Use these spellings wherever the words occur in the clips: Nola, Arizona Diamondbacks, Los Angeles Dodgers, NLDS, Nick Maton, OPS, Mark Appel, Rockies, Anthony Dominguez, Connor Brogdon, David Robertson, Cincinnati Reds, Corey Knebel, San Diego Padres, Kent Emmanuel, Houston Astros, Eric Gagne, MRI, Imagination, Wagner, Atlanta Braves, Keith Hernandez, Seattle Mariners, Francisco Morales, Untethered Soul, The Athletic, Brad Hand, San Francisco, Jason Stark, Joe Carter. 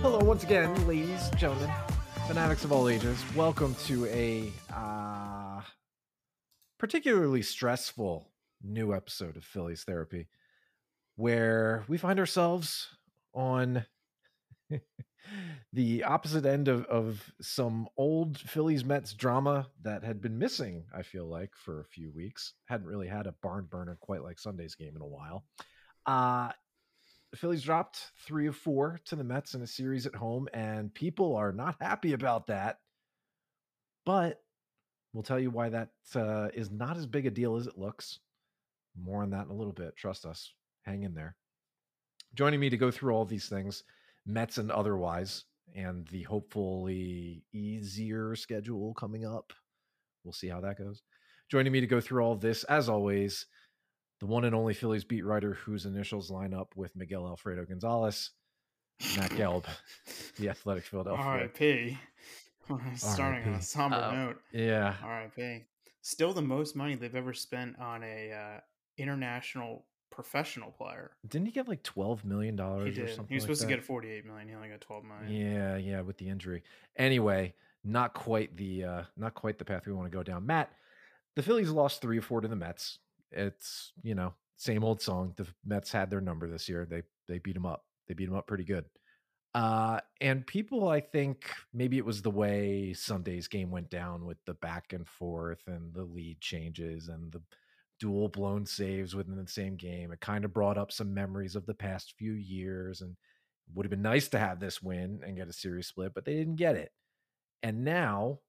Hello once again, ladies, gentlemen, fanatics of all ages. Welcome to a particularly stressful new episode of Phillies Therapy, where we find ourselves on the opposite end of some old Phillies Mets drama that had been missing, I feel like, for a few weeks. Hadn't really had a barn burner quite like Sunday's game in a while. The Phillies dropped 3 of 4 to the Mets in a series at home, and people are not happy about that. But we'll tell you why that is not as big a deal as it looks. More on that in a little bit. Trust us. Hang in there. Joining me to go through all these things, Mets and otherwise, and the hopefully easier schedule coming up. We'll see how that goes. Joining me to go through all this, as always, the one and only Phillies beat writer whose initials line up with Miguel Alfredo Gonzalez, Matt Gelb, The Athletic Philadelphia. R.I.P. Starting on a somber note. Yeah. R.I.P. Still the most money they've ever spent on a international professional player. Didn't he get like $12 million or something? He was supposed to get $48 million. He only got $12 million. Yeah, with the injury. Anyway, not quite the path we want to go down. Matt, the Phillies lost 3 or 4 to the Mets. It's, you know, same old song. The Mets had their number this year. They beat them up. They beat them up pretty good. And people, I think maybe it was the way Sunday's game went down with the back and forth and the lead changes and the dual blown saves within the same game. It kind of brought up some memories of the past few years, and would have been nice to have this win and get a series split, but they didn't get it. And now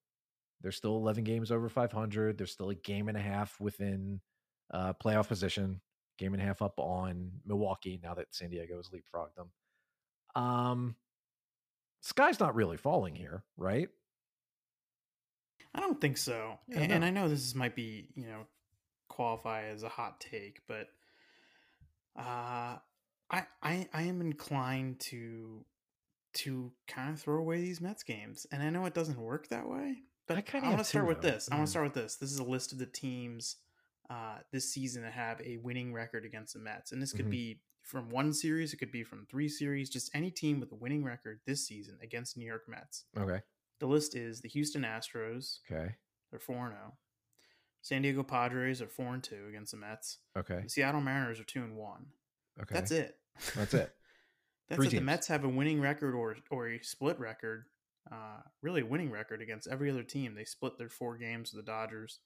they're still 11 games over 500. They're still a game and a half within playoff position, game and a half up on Milwaukee now that San Diego has leapfrogged them. Sky's not really falling here, right? I don't think so. And I know this might be, you know, qualify as a hot take, but I am inclined to kind of throw away these Mets games. And I know it doesn't work that way, but I want to start with this. I want to start with this. This is a list of the teams this season that have a winning record against the Mets. And this could be from 1 series, it could be from 3 series, just any team with a winning record this season against New York Mets. Okay. The list is the Houston Astros. Okay. They're 4-0. San Diego Padres are 4-2 against the Mets. Okay. The Seattle Mariners are 2-1. Okay. That's it. That's it. That's it. The Mets have a winning record or a split record, really a winning record against every other team. They split their 4 games with the Dodgers.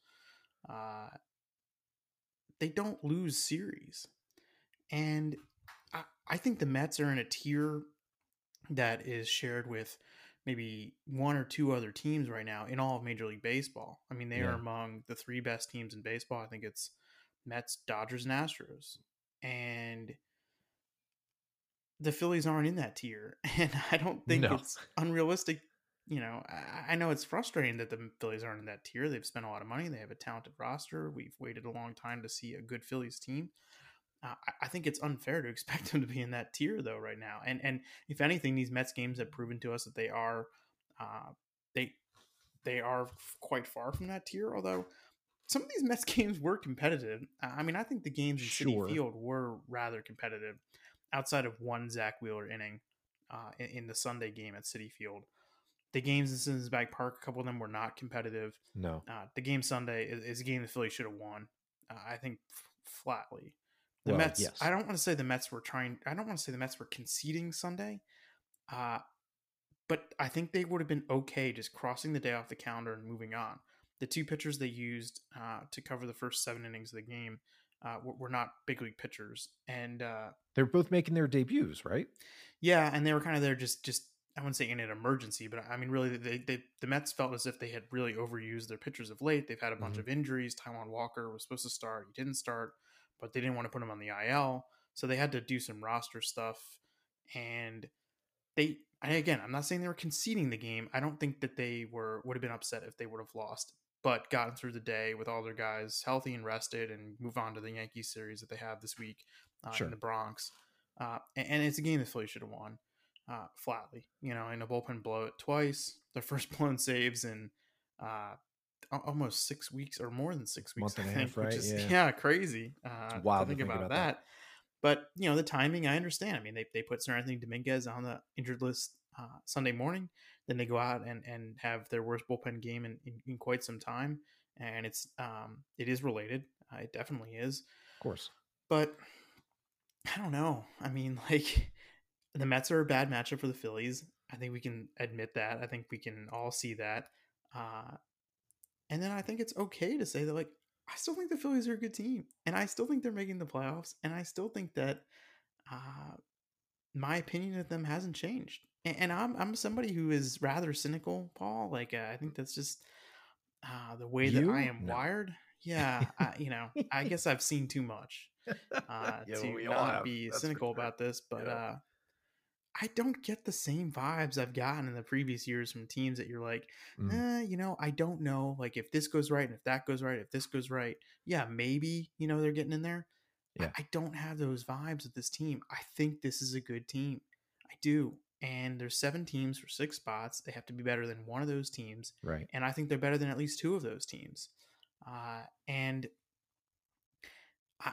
They don't lose series. And I think the Mets are in a tier that is shared with maybe 1 or 2 other teams right now in all of Major League Baseball. I mean, they are among the 3 best teams in baseball. I think it's Mets, Dodgers, and Astros. And the Phillies aren't in that tier. And I don't think it's unrealistic. You know, I know it's frustrating that the Phillies aren't in that tier. They've spent a lot of money. They have a talented roster. We've waited a long time to see a good Phillies team. I think it's unfair to expect them to be in that tier, though, right now. And if anything, these Mets games have proven to us that they are they are quite far from that tier, although some of these Mets games were competitive. I mean, I think the games in Citi Field were rather competitive outside of 1 Zach Wheeler inning in the Sunday game at Citi Field. The games in Citizens Bank Park, a couple of them were not competitive. No. The game Sunday is a game the Phillies should have won, I think, flatly. The Mets. Yes. I don't want to say the Mets were trying. I don't want to say the Mets were conceding Sunday, but I think they would have been okay just crossing the day off the calendar and moving on. The 2 pitchers they used to cover the first 7 innings of the game were not big league pitchers, and they're both making their debuts, right? Yeah, and they were kind of there just I wouldn't say in an emergency, but I mean really the Mets felt as if they had really overused their pitchers of late. They've had a bunch of injuries. Taiwan Walker was supposed to start, he didn't start. But they didn't want to put him on the IL, so they had to do some roster stuff. And again, I'm not saying they were conceding the game. I don't think that they would have been upset if they would have lost, but gotten through the day with all their guys healthy and rested, and move on to the Yankees series that they have this week in the Bronx. And it's a game the Phillies should have won. flatly, you know, in a bullpen blow it twice. Their first blown saves in almost 6 weeks or more than 6 weeks. Month and a half, right? Is, yeah, crazy. It's wild to think about that. But, you know, the timing, I understand. I mean, they put Sir Anthony Dominguez on the injured list Sunday morning. Then they go out and have their worst bullpen game in quite some time. And it's it is related. It definitely is. Of course. But I don't know. I mean, like, the Mets are a bad matchup for the Phillies. I think we can admit that. I think we can all see that. And then I think it's okay to say that, like, I still think the Phillies are a good team, and I still think they're making the playoffs, and I still think that my opinion of them hasn't changed. And I'm somebody who is rather cynical, Paul. Like, I think that's just the way that I am wired. Yeah, you know, I guess I've seen too much to not be cynical about this, but I don't get the same vibes I've gotten in the previous years from teams that you're like, you know, I don't know. Like, if this goes right and if that goes right, if this goes right, yeah, maybe, you know, they're getting in there. Yeah. I don't have those vibes with this team. I think this is a good team. I do. And there's 7 teams for 6 spots. They have to be better than one of those teams. Right. And I think they're better than at least 2 of those teams. And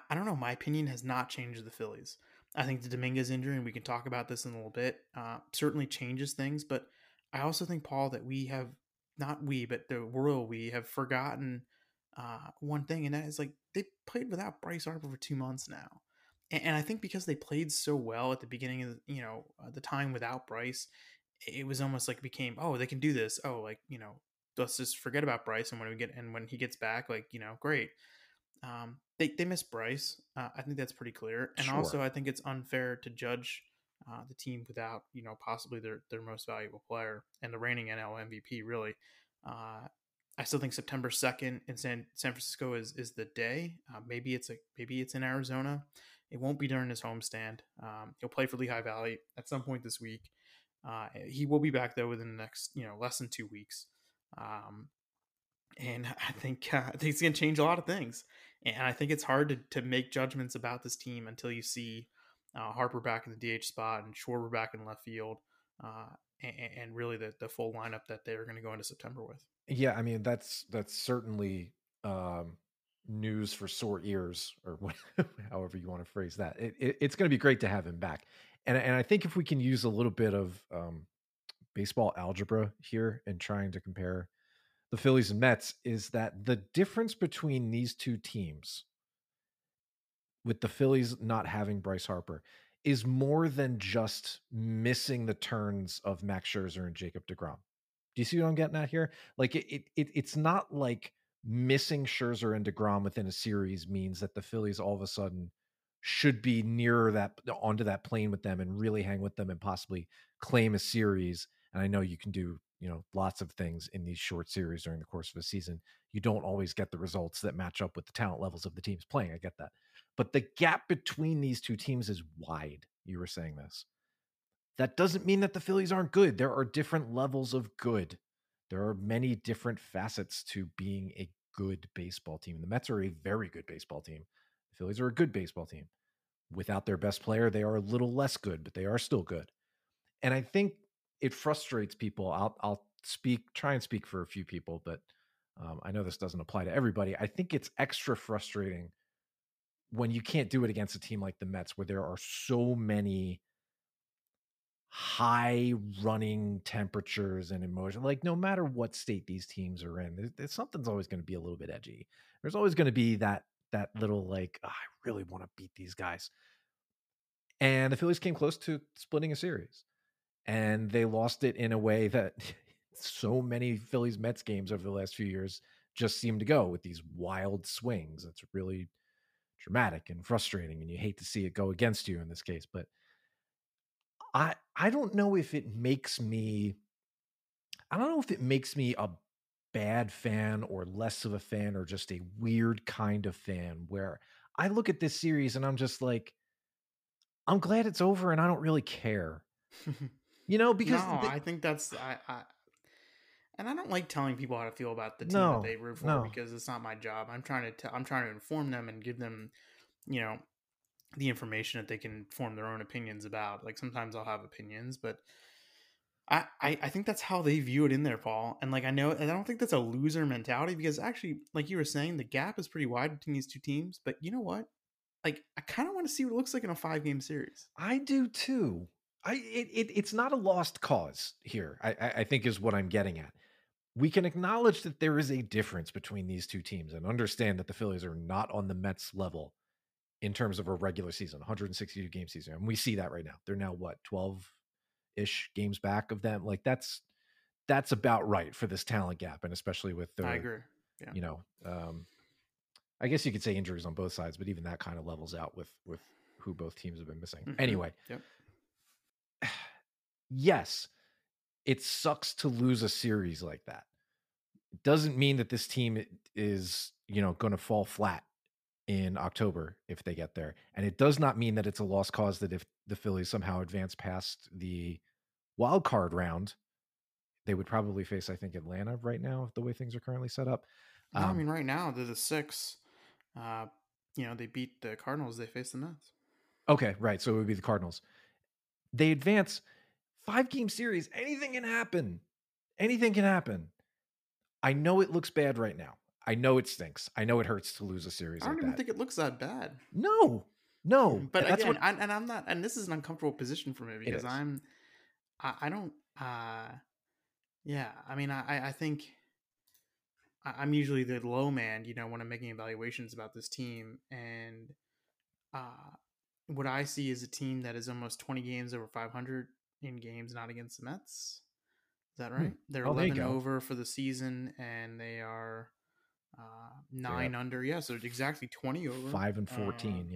I don't know. My opinion has not changed the Phillies. I think the Dominguez injury, and we can talk about this in a little bit, certainly changes things. But I also think, Paul, that we have, not we, but the world, we have forgotten one thing. And that is, like, they played without Bryce Harper for 2 months now. And I think because they played so well at the beginning of, you know, the time without Bryce, it was almost like it became, oh, they can do this. Oh, like, you know, let's just forget about Bryce. And when he gets back, like, you know, great. They miss Bryce. I think that's pretty clear. And also, I think it's unfair to judge the team without, you know, possibly their most valuable player and the reigning NL MVP, really. I still think September 2nd in San Francisco is the day. Maybe it's in Arizona. It won't be during his homestand. He'll play for Lehigh Valley at some point this week. He will be back, though, within the next, you know, less than 2 weeks. And I think it's going to change a lot of things. And I think it's hard to make judgments about this team until you see Harper back in the DH spot and Schwarber back in left field, and really the full lineup that they're going to go into September with. Yeah, I mean, that's certainly news for sore ears, or however you want to phrase that. It's going to be great to have him back. And I think if we can use a little bit of baseball algebra here and trying to compare the Phillies and Mets, is that the difference between these two teams, with the Phillies not having Bryce Harper, is more than just missing the turns of Max Scherzer and Jacob deGrom. Do you see what I'm getting at here? Like, it's not like missing Scherzer and deGrom within a series means that the Phillies all of a sudden should be nearer that, onto that plane with them and really hang with them and possibly claim a series. And I know you can do, you know, lots of things in these short series during the course of a season. You don't always get the results that match up with the talent levels of the teams playing. I get that. But the gap between these two teams is wide. You were saying this. That doesn't mean that the Phillies aren't good. There are different levels of good. There are many different facets to being a good baseball team. The Mets are a very good baseball team. The Phillies are a good baseball team. Without their best player, they are a little less good, but they are still good. And I think it frustrates people. I'll try and speak for a few people, but I know this doesn't apply to everybody. I think it's extra frustrating when you can't do it against a team like the Mets, where there are so many high running temperatures and emotion. Like, no matter what state these teams are in, there's something's always going to be a little bit edgy. There's always going to be that little, like, oh, I really want to beat these guys. And the Phillies came close to splitting a series. And they lost it in a way that so many Phillies Mets games over the last few years just seem to go, with these wild swings. It's really dramatic and frustrating, and you hate to see it go against you in this case. But I don't know if it makes me, a bad fan or less of a fan, or just a weird kind of fan, where I look at this series and I'm just like, I'm glad it's over and I don't really care. You know, because I think that's I don't like telling people how to feel about the team that they root for, because it's not my job. I'm trying to inform them and give them, you know, the information that they can form their own opinions about. Like, sometimes I'll have opinions, but I think that's how they view it in there, Paul. And like, I know, and I don't think that's a loser mentality, because actually, like you were saying, the gap is pretty wide between these two teams, but you know what? Like, I kind of want to see what it looks like in a 5-game series. I do too. It's not a lost cause here, I think, is what I'm getting at. We can acknowledge that there is a difference between these two teams and understand that the Phillies are not on the Mets level in terms of a regular season, 162 game season. And we see that right now. They're now what, 12-ish games back of them. Like, that's about right for this talent gap. And especially with the, I agree. Yeah. You know, I guess you could say injuries on both sides, but even that kind of levels out with who both teams have been missing. Mm-hmm. Anyway. Yep. Yes, it sucks to lose a series like that. It doesn't mean that this team is, you know, going to fall flat in October if they get there. And it does not mean that it's a lost cause that if the Phillies somehow advance past the wild card round, they would probably face, I think, Atlanta right now, the way things are currently set up. No, I mean, right now they're the 6. You know, they beat the Cardinals. They face the Mets. Okay, right. So it would be the Cardinals. They advance 5-game series. Anything can happen. Anything can happen. I know it looks bad right now. I know it stinks. I know it hurts to lose a series. I don't even think it looks that bad. No. But that's again, I'm not. And this is an uncomfortable position for me because I don't. Yeah, I mean, I think I'm usually the low man, you know, when I'm making evaluations about this team, and what I see is a team that is almost 20 games over 500 in games not against the Mets. Is that right? They're 11 over for the season, and they are 9 under. Yeah, so exactly 20 over. 5-14,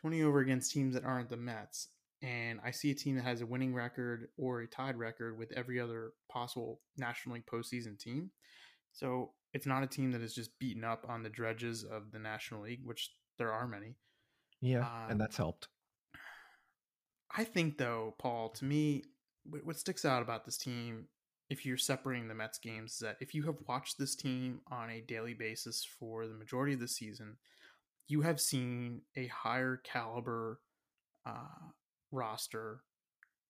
20 over against teams that aren't the Mets. And I see a team that has a winning record or a tied record with every other possible National League postseason team. So it's not a team that is just beaten up on the dredges of the National League, which there are many. Yeah, and that's helped. I think, though, Paul, to me, what sticks out about this team, if you're separating the Mets games, is that if you have watched this team on a daily basis for the majority of the season, you have seen a higher caliber roster,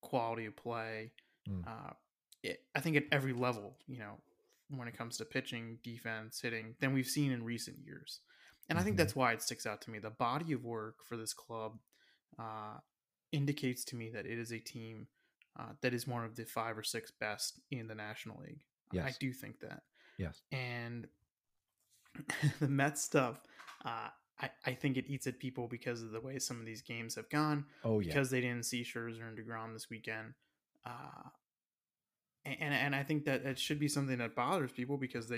quality of play. I think at every level, you know, when it comes to pitching, defense, hitting, than we've seen in recent years. And I think that's why it sticks out to me. The body of work for this club indicates to me that it is a team that is one of the 5 or 6 best in the National League. Yes. I do think that. Yes. And the Mets stuff, I think it eats at people because of the way some of these games have gone. Oh, yeah. Because they didn't see Scherzer and DeGrom this weekend. And I think that it should be something that bothers people because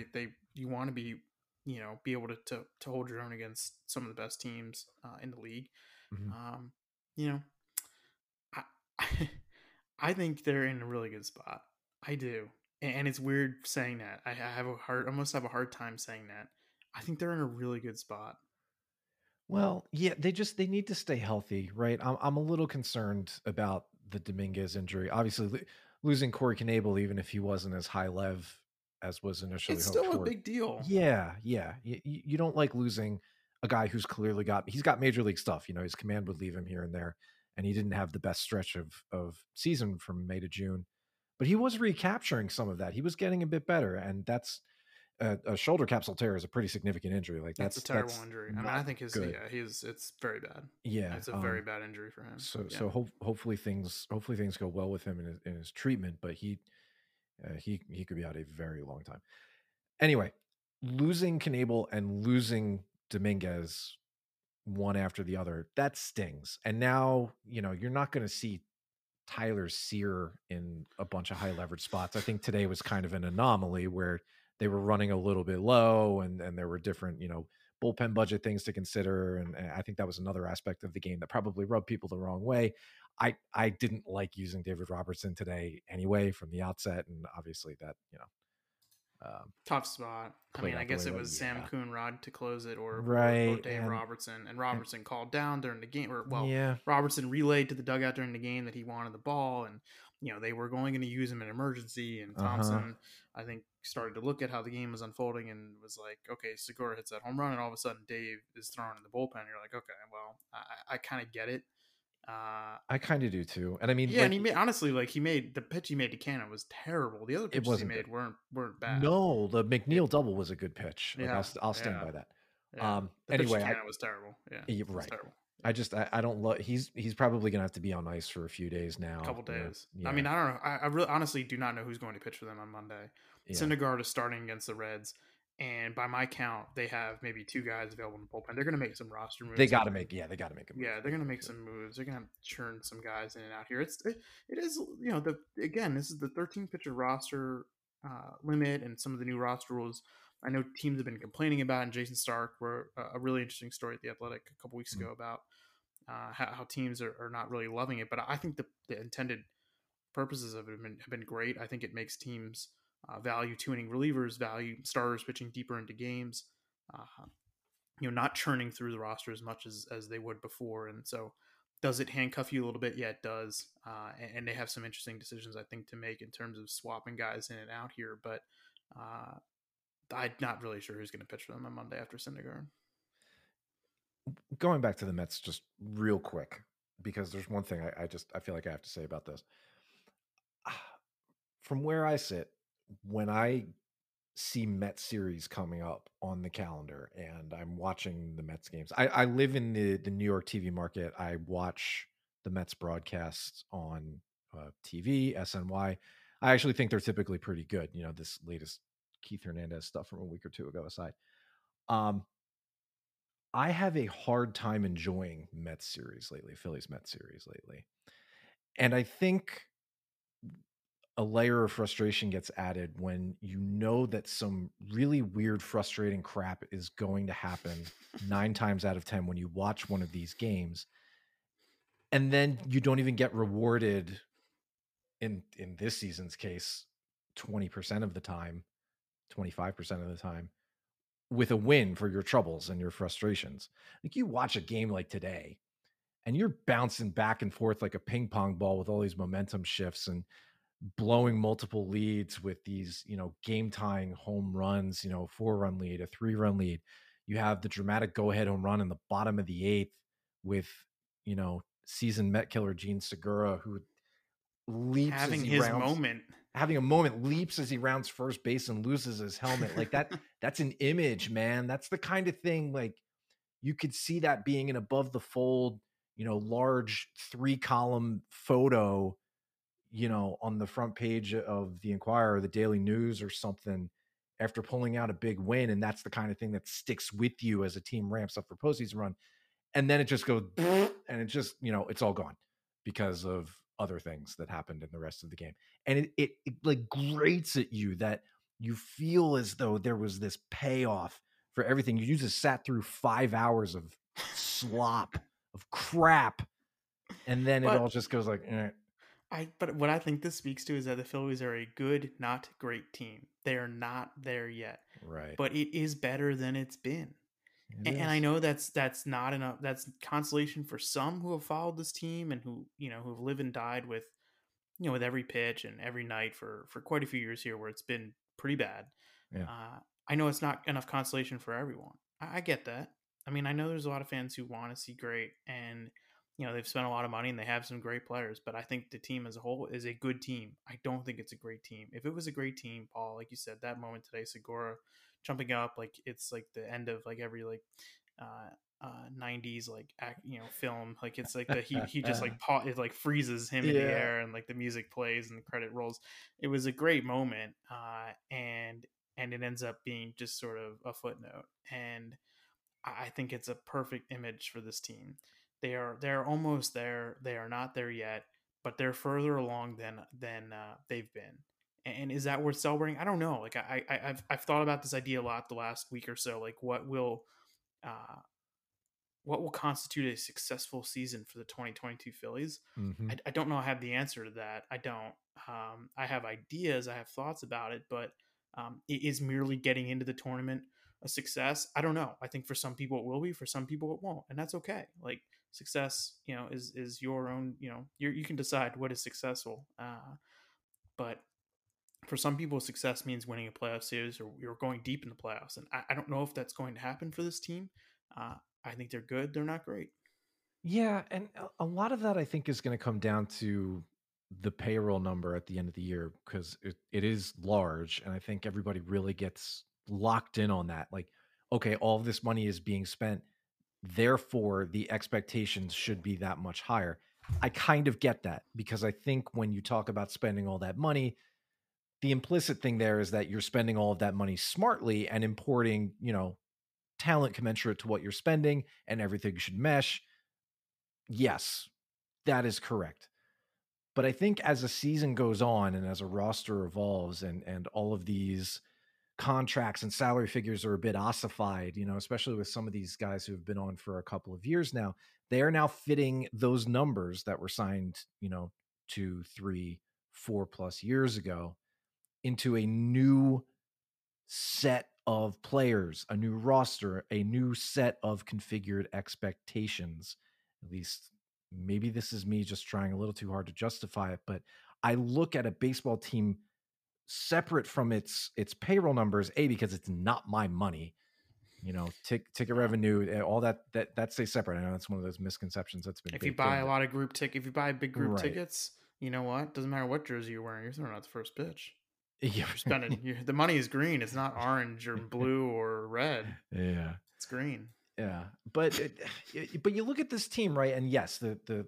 you want to be, you know, be able to hold your own against some of the best teams in the league. Mm-hmm. You know, I think they're in a really good spot. I do. And it's weird saying that. I have almost have a hard time saying that. I think they're in a really good spot. Well, yeah, they need to stay healthy, right? I'm a little concerned about the Dominguez injury. Obviously losing Corey Knebel, even if he wasn't as high lev as was initially hoped for. It's still a big deal. Yeah. You don't like losing a guy who's clearly he's got major league stuff. You know, his command would leave him here and there, and he didn't have the best stretch of season from May to June, but he was recapturing some of that. He was getting a bit better, and that's a shoulder capsule tear is a pretty significant injury. Like that's a terrible injury. I mean, I think it's very bad. Yeah. It's a very bad injury for him. So hopefully things go well with him in his treatment, but he could be out a very long time. Anyway, losing Knebel and losing Dominguez one after the other, that stings. And now, you know, you're not going to see Tyler Cyr in a bunch of high leverage spots. I think today was kind of an anomaly where they were running a little bit low and there were different, you know, bullpen budget things to consider. And I think that was another aspect of the game that probably rubbed people the wrong way. I didn't like using David Robertson today anyway from the outset. And obviously that, you know, tough spot. I mean, I guess it was Sam Coonrod to close it or Dave Robertson, and Robertson called down during the game. Robertson relayed to the dugout during the game that he wanted the ball. And you know, they were going to use him in emergency, and Thompson, I think, started to look at how the game was unfolding and was like, okay, Segura hits that home run, and all of a sudden Dave is thrown in the bullpen. You're like, okay, well, I kind of get it. I kind of do too. And I mean, yeah, like, and he made, honestly, like, he made the pitch he made to Canna was terrible. The other pitches he made weren't bad. No, the McNeil double was a good pitch. Yeah, like, I'll stand by that. Yeah. The anyway, pitch to Canna was terrible. Yeah, right. Terrible. I just, I don't love, he's probably going to have to be on ice for a few days now. A couple days. Yeah. I mean, I don't know. I really honestly do not know who's going to pitch for them on Monday. Yeah. Syndergaard is starting against the Reds. And by my count, they have maybe two guys available in the bullpen. They're going to make some roster moves. They got to make them. They're going to make some moves. They're going to churn some guys in and out here. It is, you know, this is the 13 pitcher roster limit and some of the new roster rules. I know teams have been complaining about, and Jason Stark wrote a really interesting story at The Athletic a couple weeks ago about how teams are not really loving it. But I think the intended purposes of it have been great. I think it makes teams value tuning relievers, value starters pitching deeper into games, you know, not churning through the roster as much as they would before. And so does it handcuff you a little bit? Yeah, it does. And they have some interesting decisions, I think, to make in terms of swapping guys in and out here. But I'm not really sure who's going to pitch for them on Monday after Syndergaard. Going back to the Mets just real quick, because there's one thing I feel like I have to say about this. From where I sit, when I see Mets series coming up on the calendar and I'm watching the Mets games, I live in the New York TV market. I watch the Mets broadcasts on TV, SNY. I actually think they're typically pretty good. You know, this latest Keith Hernandez stuff from a week or two ago aside. I have a hard time enjoying Phillies Mets series lately. And I think a layer of frustration gets added when you know that some really weird, frustrating crap is going to happen 9 times out of 10 when you watch one of these games. And then you don't even get rewarded in this season's case, 20% of the time, 25% of the time, with a win for your troubles and your frustrations. Like, you watch a game like today and you're bouncing back and forth like a ping pong ball with all these momentum shifts and blowing multiple leads with these, you know, game tying home runs, you know, 4-run lead, a 3-run lead. You have the dramatic go ahead home run in the bottom of the 8th with, you know, seasoned Met killer Jean Segura, who leaps leaps as he rounds first base and loses his helmet. Like that, that's an image, man. That's the kind of thing, like, you could see that being an above the fold, you know, large 3-column photo, you know, on the front page of the Enquirer, the Daily News or something after pulling out a big win. And that's the kind of thing that sticks with you as a team ramps up for postseason run. And then it just goes, and it just, you know, it's all gone because of other things that happened in the rest of the game. And it like grates at you that you feel as though there was this payoff for everything. You just sat through 5 hours of slop, of crap. And then it all just goes like, eh. But what I think this speaks to is that the Phillies are a good, not great team. They are not there yet. Right. But it is better than it's been. And I know that's not enough. That's consolation for some who have followed this team and who, you know, who've lived and died with, you know, with every pitch and every night for quite a few years here where it's been pretty bad. Yeah. I know it's not enough consolation for everyone. I get that. I mean, I know there's a lot of fans who want to see great, and you know, they've spent a lot of money and they have some great players, but I think the team as a whole is a good team. I don't think it's a great team. If it was a great team, Paul, like you said, that moment today, Segura jumping up, like it's like the end of like every like 90s like you know film, like it's like that he just like it like freezes him in the air and like the music plays and the credit rolls. It was a great moment, and it ends up being just sort of a footnote. And I think it's a perfect image for this team. They're almost there. They are not there yet, but they're further along than they've been. And is that worth celebrating? I don't know. Like I've thought about this idea a lot the last week or so. Like what will constitute a successful season for the 2022 Phillies? Mm-hmm. I don't know. I have the answer to that. I don't. I have ideas. I have thoughts about it, but it is merely getting into the tournament a success? I don't know. I think for some people it will be. For some people it won't, and that's okay. Like success, you know, is your own, you know, you can decide what is successful. But for some people, success means winning a playoff series or you're going deep in the playoffs. And I don't know if that's going to happen for this team. I think they're good. They're not great. Yeah. And a lot of that, I think, is going to come down to the payroll number at the end of the year, because it is large. And I think everybody really gets locked in on that. Like, okay, all of this money is being spent, therefore the expectations should be that much higher. I kind of get that, because I think when you talk about spending all that money, the implicit thing there is that you're spending all of that money smartly and importing, you know, talent commensurate to what you're spending, and everything should mesh. Yes, that is correct. But I think as a season goes on and as a roster evolves and all of these contracts and salary figures are a bit ossified, you know, especially with some of these guys who have been on for a couple of years now, they are now fitting those numbers that were signed, you know, 2, 3, 4 plus years ago into a new set of players, a new roster, a new set of configured expectations. At least maybe this is me just trying a little too hard to justify it, but I look at a baseball team separate from its payroll numbers, A, because it's not my money, you know, ticket revenue, all that stays separate. I know that's one of those misconceptions that's been. If you buy a lot of group tickets, if you buy big group tickets, you know what? Doesn't matter what jersey you're wearing, you're throwing out the first pitch. Yeah, you're spending. The money is green. It's not orange or blue or red. Yeah, it's green. Yeah, but you look at this team, right? And yes, the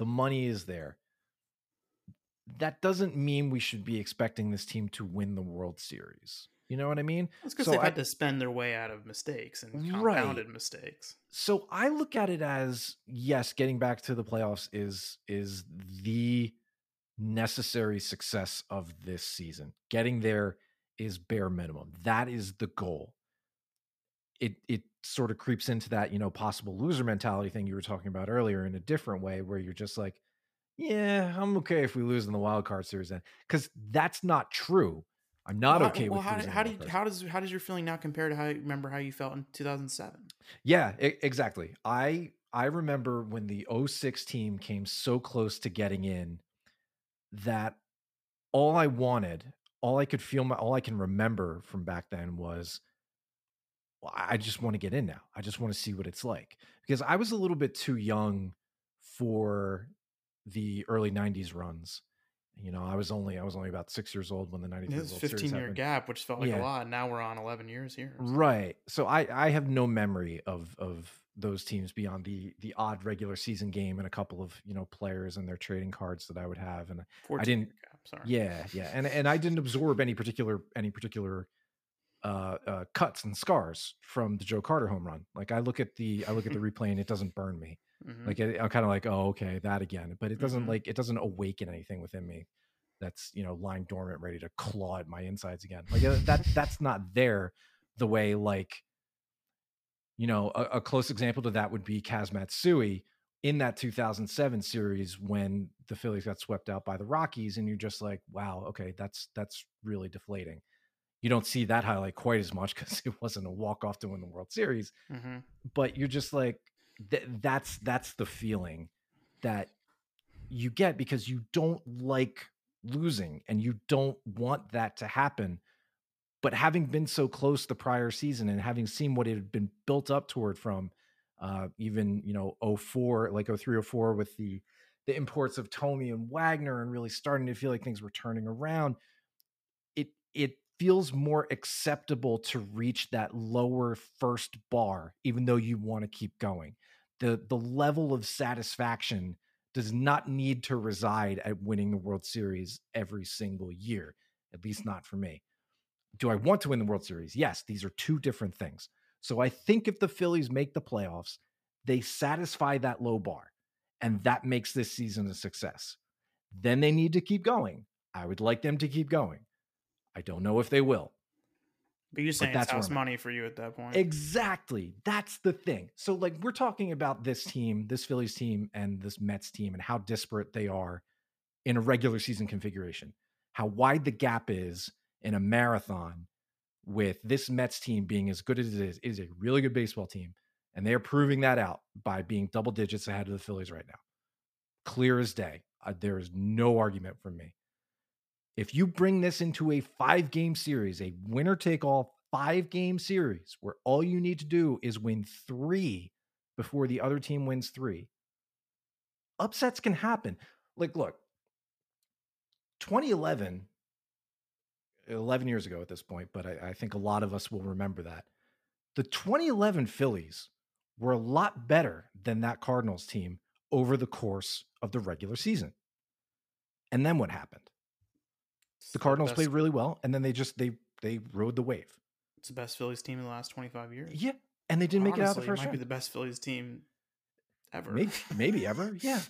money is there. That doesn't mean we should be expecting this team to win the World Series. You know what I mean? It's because they've had to spend their way out of mistakes and compounded mistakes. So I look at it as, yes, getting back to the playoffs is the necessary success of this season. Getting there is bare minimum. That is the goal. It sort of creeps into that, you know, possible loser mentality thing you were talking about earlier in a different way, where you're just like, yeah, I'm okay if we lose in the wild card series then, because that's not true. I'm not okay with losing. How does your feeling now compare to how you remember how you felt in 2007? Yeah, exactly. I remember when the 2006 team came so close to getting in that all I wanted, all I can remember from back then was, well, I just want to get in now. I just want to see what it's like, because I was a little bit too young for the early 90s runs. You know, I was only about 6 years old when the 93 World Series happened. 15-year gap, which felt like a lot. Now we're on 11 years here. Right. So I have no memory of those teams beyond the odd regular season game and a couple of, you know, players and their trading cards that I would have. And I didn't, gap, sorry. Yeah. And I didn't absorb any particular cuts and scars from the Joe Carter home run. Like I look at the replay and it doesn't burn me. Mm-hmm. Like I'm kind of like, oh, okay, that again, but it doesn't it doesn't awaken anything within me that's, you know, lying dormant, ready to claw at my insides again. Like that's not there the way, like, you know, a close example to that would be Kaz Matsui in that 2007 series when the Phillies got swept out by the Rockies, and you're just like, wow, okay, that's really deflating. You don't see that highlight quite as much because it wasn't a walk-off to win the World Series, but you're just like, that's the feeling that you get, because you don't like losing and you don't want that to happen. But having been so close the prior season and having seen what it had been built up toward from even, you know, 2004, like 2003 or 2004 with the imports of Tommy and Wagner, and really starting to feel like things were turning around, it feels more acceptable to reach that lower first bar, even though you want to keep going. The level of satisfaction does not need to reside at winning the World Series every single year, at least not for me. Do I want to win the World Series? Yes, these are two different things. So I think if the Phillies make the playoffs, they satisfy that low bar, and that makes this season a success. Then they need to keep going. I would like them to keep going. I don't know if they will. But you're saying it's house money for you at that point. Exactly. That's the thing. So, like, we're talking about this team, this Phillies team and this Mets team, and how disparate they are in a regular season configuration, how wide the gap is in a marathon, with this Mets team being as good as it is a really good baseball team, And they're proving that out by being double digits ahead of the Phillies right now. Clear as day. There is no argument from me. If you bring this into a 5-game series, a winner-take-all 5-game series, where all you need to do is win 3 before the other team wins 3, upsets can happen. Like, look, 2011, 11 years ago at this point, but I think a lot of us will remember that. The 2011 Phillies were a lot better than that Cardinals team over the course of the regular season. And then what happened? The Cardinals played really well, and then they rode the wave. It's the best Phillies team in the last 25 years. Yeah, and they didn't make it out of the first round. Might be the best Phillies team ever. Maybe ever, yeah.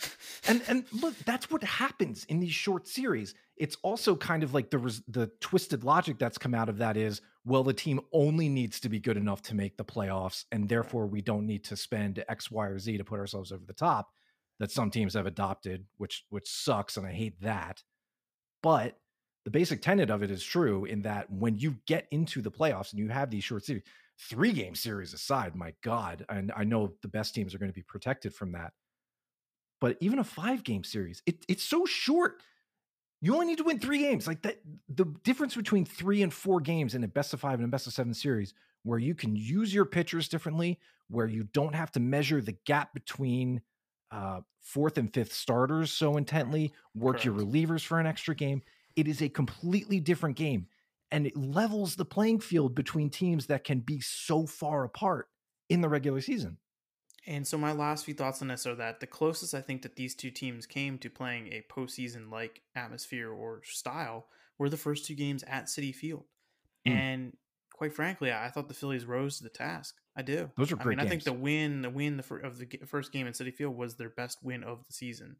And look, that's what happens in these short series. It's also kind of like the twisted logic that's come out of that is, well, the team only needs to be good enough to make the playoffs, and therefore we don't need to spend X, Y, or Z to put ourselves over the top, that some teams have adopted, which sucks, and I hate that. But the basic tenet of it is true in that when you get into the playoffs and you have these short series, 3-game series aside, my God, and I know the best teams are going to be protected from that, but even a 5-game series, it's so short. You only need to win 3 games. Like that, the difference between 3 and 4 games in a best-of-5 and a best-of-7 series, where you can use your pitchers differently, where you don't have to measure the gap between 4th and 5th starters so intently, work Correct. Your relievers for an extra game. It is a completely different game, and it levels the playing field between teams that can be so far apart in the regular season. And so my last few thoughts on this are that the closest I think that these two teams came to playing a postseason-like atmosphere or style were the first 2 games at Citi Field. Mm. And quite frankly, I thought the Phillies rose to the task. I do. Those are great games. I think the win of the first game at Citi Field was their best win of the season.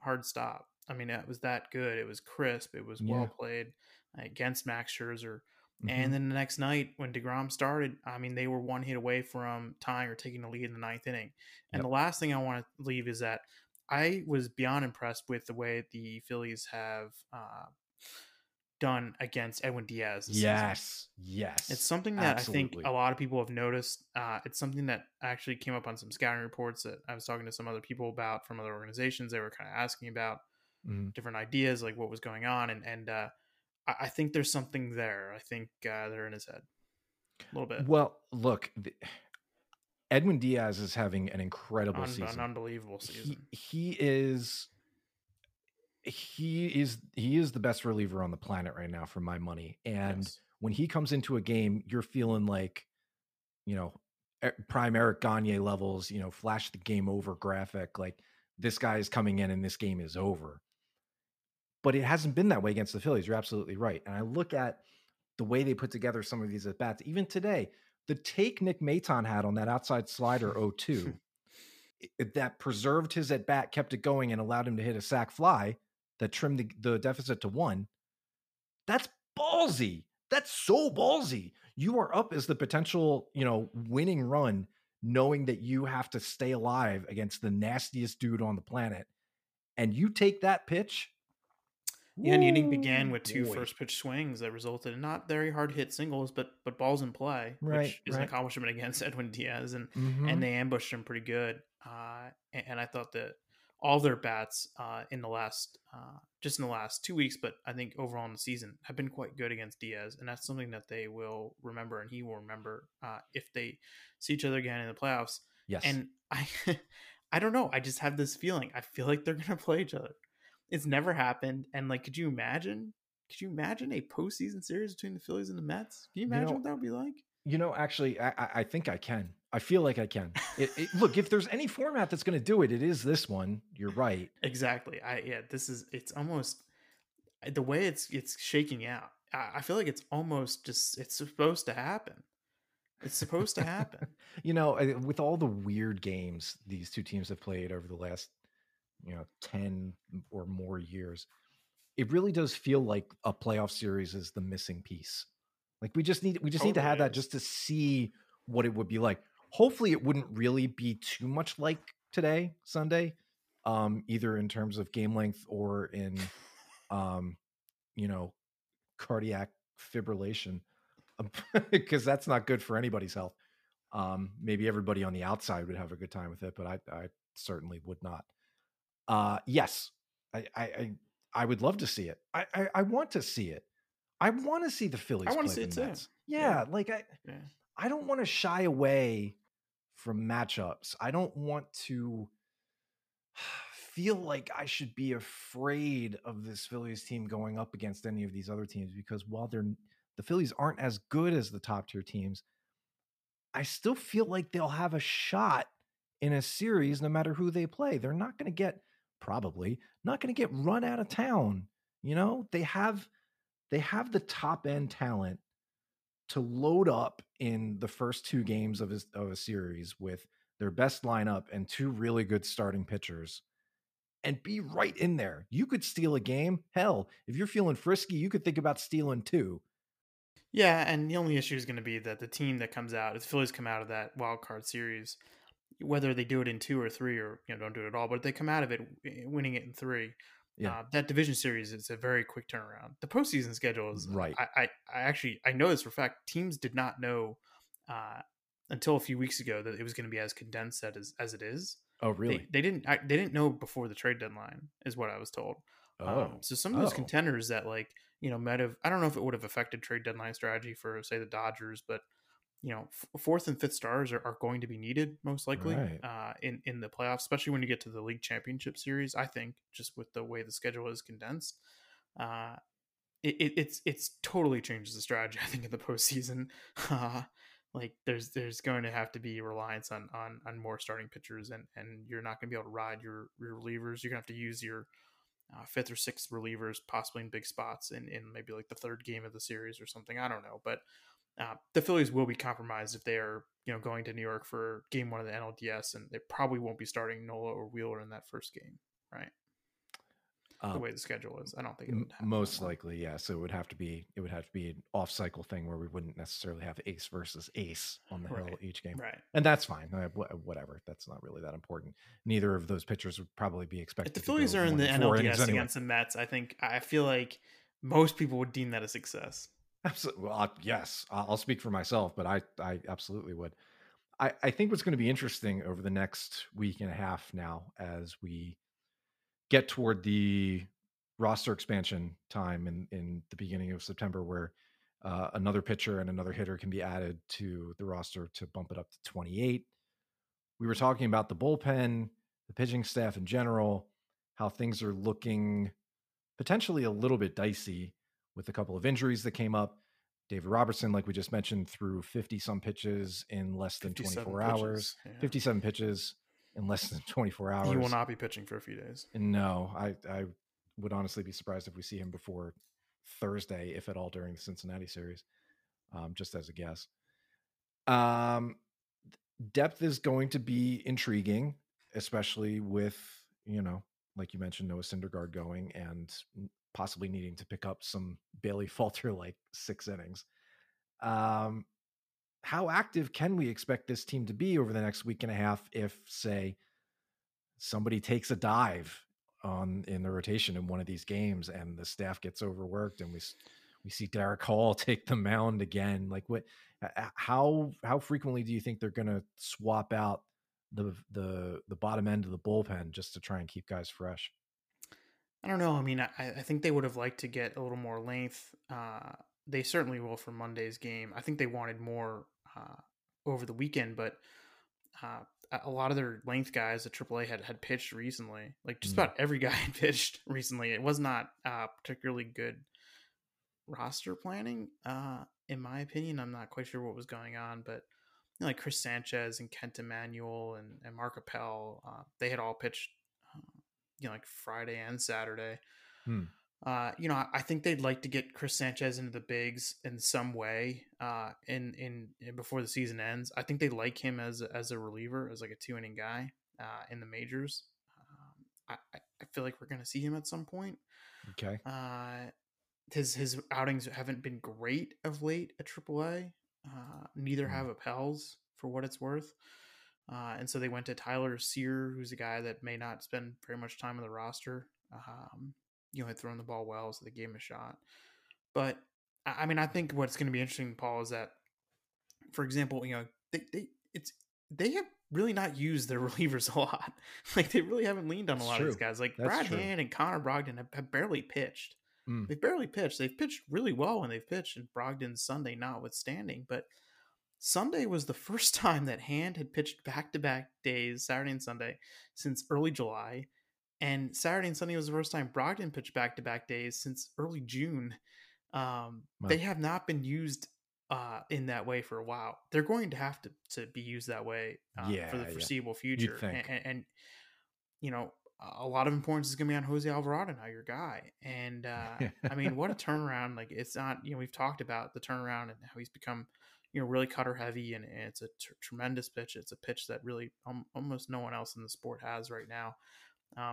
Hard stop. I mean, it was that good. It was crisp. It was well played against Max Scherzer. Mm-hmm. And then the next night when DeGrom started, I mean, they were 1 hit away from tying or taking the lead in the 9th inning. And the last thing I want to leave is that I was beyond impressed with the way the Phillies have done against Edwin Diaz this season. Yes. It's something that absolutely. I think a lot of people have noticed. It's something that actually came up on some scouting reports that I was talking to some other people about from other organizations. They were kind of asking about different ideas, like what was going on. And I think there's something there. I think they're in his head a little bit. Well, look, Edwin Diaz is having an incredible season. An unbelievable season. He is the best reliever on the planet right now for my money. And when he comes into a game, you're feeling like, you know, prime Eric Gagne levels, you know, flash the game over graphic. Like, this guy is coming in and this game is over. But it hasn't been that way against the Phillies. You're absolutely right. And I look at the way they put together some of these at-bats. Even today, the take Nick Maton had on that outside slider 0-2 that preserved his at-bat, kept it going, and allowed him to hit a sac fly that trimmed the deficit to 1. That's ballsy. That's so ballsy. You are up as the potential, you know, winning run, knowing that you have to stay alive against the nastiest dude on the planet. And you take that pitch. Yeah, and the inning began with 2 first pitch swings that resulted in not very hard hit singles, but balls in play, which is an accomplishment against Edwin Diaz, and they ambushed him pretty good. And I thought that all their bats in the last 2 weeks, but I think overall in the season, have been quite good against Diaz, and that's something that they will remember, and he will remember if they see each other again in the playoffs. Yes, and I don't know. I just have this feeling. I feel like they're gonna play each other. It's never happened. And like, could you imagine? Could you imagine a postseason series between the Phillies and the Mets? Can you imagine what that would be like? You know, actually, I think I can. I feel like I can. Look, if there's any format that's going to do it, it is this one. You're right. Exactly. It's almost the way it's shaking out. I feel like it's almost just, it's supposed to happen. It's supposed to happen. You know, with all the weird games these two teams have played over the last, 10 or more years, it really does feel like a playoff series is the missing piece. Like, we just need to have that just to see what it would be like. Hopefully it wouldn't really be too much like today, Sunday, either in terms of game length or in, cardiac fibrillation, because that's not good for anybody's health. Maybe everybody on the outside would have a good time with it, but I certainly would not. Yes, I would love to see it. I want to see it. I want to see the Phillies. I want to see it too. Yeah. I don't want to shy away from matchups. I don't want to feel like I should be afraid of this Phillies team going up against any of these other teams, because while the Phillies aren't as good as the top tier teams, I still feel like they'll have a shot in a series no matter who they play. They're not going to get, probably not going to get run out of town. You know, they have the top end talent to load up in the first two games of a series with their best lineup and two really good starting pitchers and be right in there. You could steal a game. Hell, if you're feeling frisky, you could think about stealing two. Yeah, and the only issue is going to be that the team that comes out, if the Phillies come out of that wild card series, whether they do it in two or three or don't do it at all, but if they come out of it winning it in three, that division series is a very quick turnaround. The postseason schedule is right. I know this for a fact. Teams did not know until a few weeks ago that it was going to be as condensed as it is. Oh, really? They didn't know before the trade deadline, is what I was told. Oh, so some of those contenders that might have, I don't know if it would have affected trade deadline strategy for, say, the Dodgers, but fourth and fifth stars are going to be needed most likely in the playoffs, especially when you get to the league championship series. I think just with the way the schedule is condensed, it's totally changes the strategy. I think in the postseason, there's going to have to be reliance on more starting pitchers, and you're not going to be able to ride your relievers. You're going to have to use your fifth or sixth relievers, possibly in big spots in maybe like the third game of the series or something. I don't know, but the Phillies will be compromised if they are, going to New York for game one of the NLDS, and they probably won't be starting Nola or Wheeler in that first game, right? The way the schedule is, I don't think it would happen. Most likely, yeah. So it would have to be an off-cycle thing where we wouldn't necessarily have ace versus ace on the hill each game, right? And that's fine. Whatever, that's not really that important. Neither of those pitchers would probably be expected. If the Phillies are in the NLDS against the Mets, I feel like most people would deem that a success. Absolutely. Well, yes, I'll speak for myself, but I absolutely would. I think what's going to be interesting over the next week and a half now, as we get toward the roster expansion time in the beginning of September, where another pitcher and another hitter can be added to the roster to bump it up to 28. We were talking about the bullpen, the pitching staff in general, how things are looking potentially a little bit dicey with a couple of injuries that came up. David Robertson, like we just mentioned, threw 50-some pitches in less than 24 hours. Yeah. 57 pitches. In less than 24 hours. He will not be pitching for a few days. No, I would honestly be surprised if we see him before Thursday, if at all, during the Cincinnati series, just as a guess. Depth is going to be intriguing, especially with, like you mentioned, Noah Syndergaard going and possibly needing to pick up some Bailey Falter like six innings. How active can we expect this team to be over the next week and a half if, say, somebody takes a dive in the rotation in one of these games and the staff gets overworked and we see Derek Hall take the mound again? Like, what? How frequently do you think they're going to swap out the bottom end of the bullpen just to try and keep guys fresh? I don't know. I mean, I think they would have liked to get a little more length. They certainly will for Monday's game. I think they wanted more over the weekend, but a lot of their length guys at AAA had pitched recently. Like just about every guy had pitched recently. It was not particularly good roster planning. In my opinion, I'm not quite sure what was going on, but like Chris Sanchez and Kent Emmanuel and Mark Appel, they had all pitched, like Friday and Saturday. I think they'd like to get Chris Sanchez into the bigs in some way, in before the season ends. I think they like him as a reliever, as like a 2-inning guy in the majors. I feel like we're going to see him at some point. Okay. His outings haven't been great of late at AAA. Neither have Appel's, for what it's worth. And so they went to Tyler Cyr, who's a guy that may not spend very much time on the roster. Had thrown the ball well, so they gave him a shot. But I mean, I think what's going to be interesting, Paul, is that, for example, they have really not used their relievers a lot. Like, they really haven't leaned on a lot of these guys. Like, Brad Hand and Connor Brogdon have barely pitched. They've barely pitched. They've pitched really well when they've pitched, and Brogdon Sunday notwithstanding. But Sunday was the first time that Hand had pitched back-to-back days, Saturday and Sunday, since early July. And Saturday and Sunday was the first time Brogdon pitched back-to-back days since early June. They have not been used in that way for a while. They're going to have to be used that way for the foreseeable future. And, you know, a lot of importance is going to be on Jose Alvarado now, your guy. And, I mean, what a turnaround. Like, it's not, you know, we've talked about the turnaround and how he's become, you know, really cutter heavy, and it's a tremendous pitch. It's a pitch that really almost no one else in the sport has right now.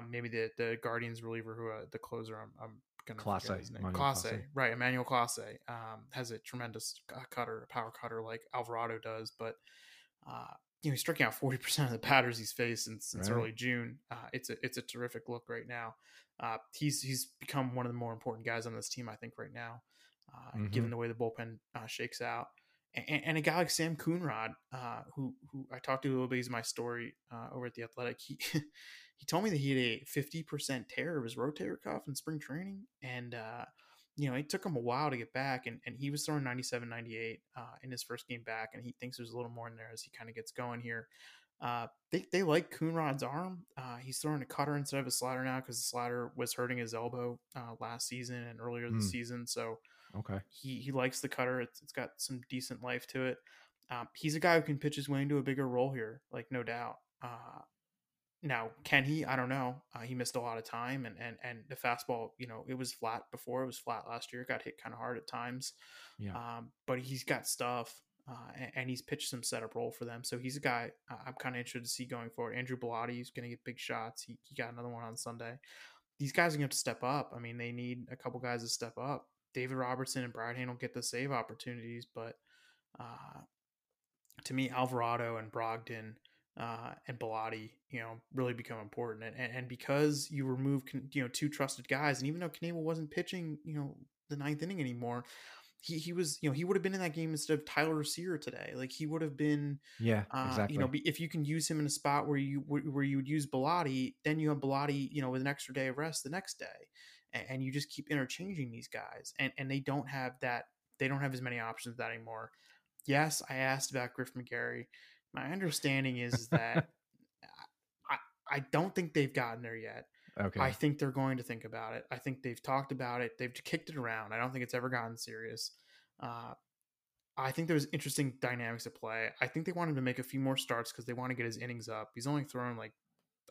Maybe the Guardians reliever, who the closer, I'm going to forget his name. Clase, right? Emmanuel Clase has a tremendous cutter, power cutter like Alvarado does, but you know, he's striking out 40% of the batters he's faced since early June. It's a terrific look right now. He's become one of the more important guys on this team, I think, right now, given the way the bullpen shakes out. And a guy like Sam Coonrod, who I talked to a little bit, he's my story over at The Athletic. He told me that he had a 50% tear of his rotator cuff in spring training. And, you know, it took him a while to get back. And he was throwing 97, 98 in his first game back. And he thinks there's a little more in there as he kind of gets going here. They like Coonrod's arm. He's throwing a cutter instead of a slider now because the slider was hurting his elbow last season and earlier this season. So he likes the cutter. It's got some decent life to it. He's a guy who can pitch his way into a bigger role here, like, no doubt. Now, can he? I don't know. He missed a lot of time, and the fastball, you know, it was flat before. It was flat last year. It got hit kind of hard at times. Yeah. But he's got stuff, and he's pitched some setup role for them. So he's a guy I'm kind of interested to see going forward. Andrew Bellatti is going to get big shots. He got another one on Sunday. These guys are going to have to step up. I mean, they need a couple guys to step up. David Robertson and Brad Hand will get the save opportunities, but to me, Alvarado and Brogdon and Bellatti, you know, really become important. And because you remove, you know, two trusted guys, and even though Knebel wasn't pitching, you know, the ninth inning anymore, he was, you know, he would have been in that game instead of Tyler Cyr today. Like, he would have been, exactly. You know, if you can use him in a spot where you would use Bellatti, then you have Bellatti, you know, with an extra day of rest the next day, and you just keep interchanging these guys, and they don't have as many options that anymore. Yes, I asked about Griff McGarry. My understanding is that I don't think they've gotten there yet. Okay. I think they're going to think about it. I think they've talked about it. They've kicked it around. I don't think it's ever gotten serious. I think there's interesting dynamics at play. I think they want him to make a few more starts because they want to get his innings up. He's only thrown like,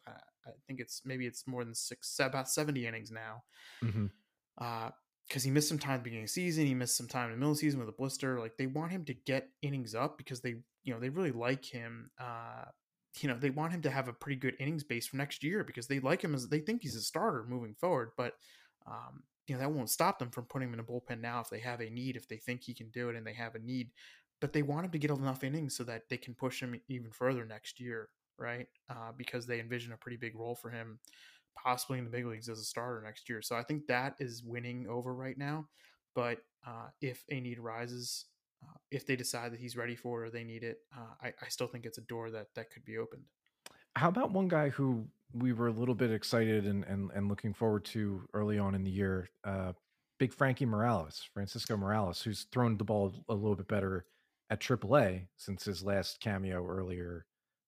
I think it's more than about 70 innings now. Because he missed some time at the beginning of the season. He missed some time in the middle of the season with a blister. Like, they want him to get innings up because they really like him. You know, they want him to have a pretty good innings base for next year because they like him as they think he's a starter moving forward. But, you know, that won't stop them from putting him in a bullpen now if they have a need, if they think he can do it and they have a need. But they want him to get enough innings so that they can push him even further next year, right? Because they envision a pretty big role for him, possibly in the big leagues as a starter next year. So I think that is winning over right now. But if a need arises, if they decide that he's ready for it or they need it, I still think it's a door that could be opened. How about one guy who we were a little bit excited and looking forward to early on in the year, big Francisco Morales, who's thrown the ball a little bit better at AAA since his last cameo earlier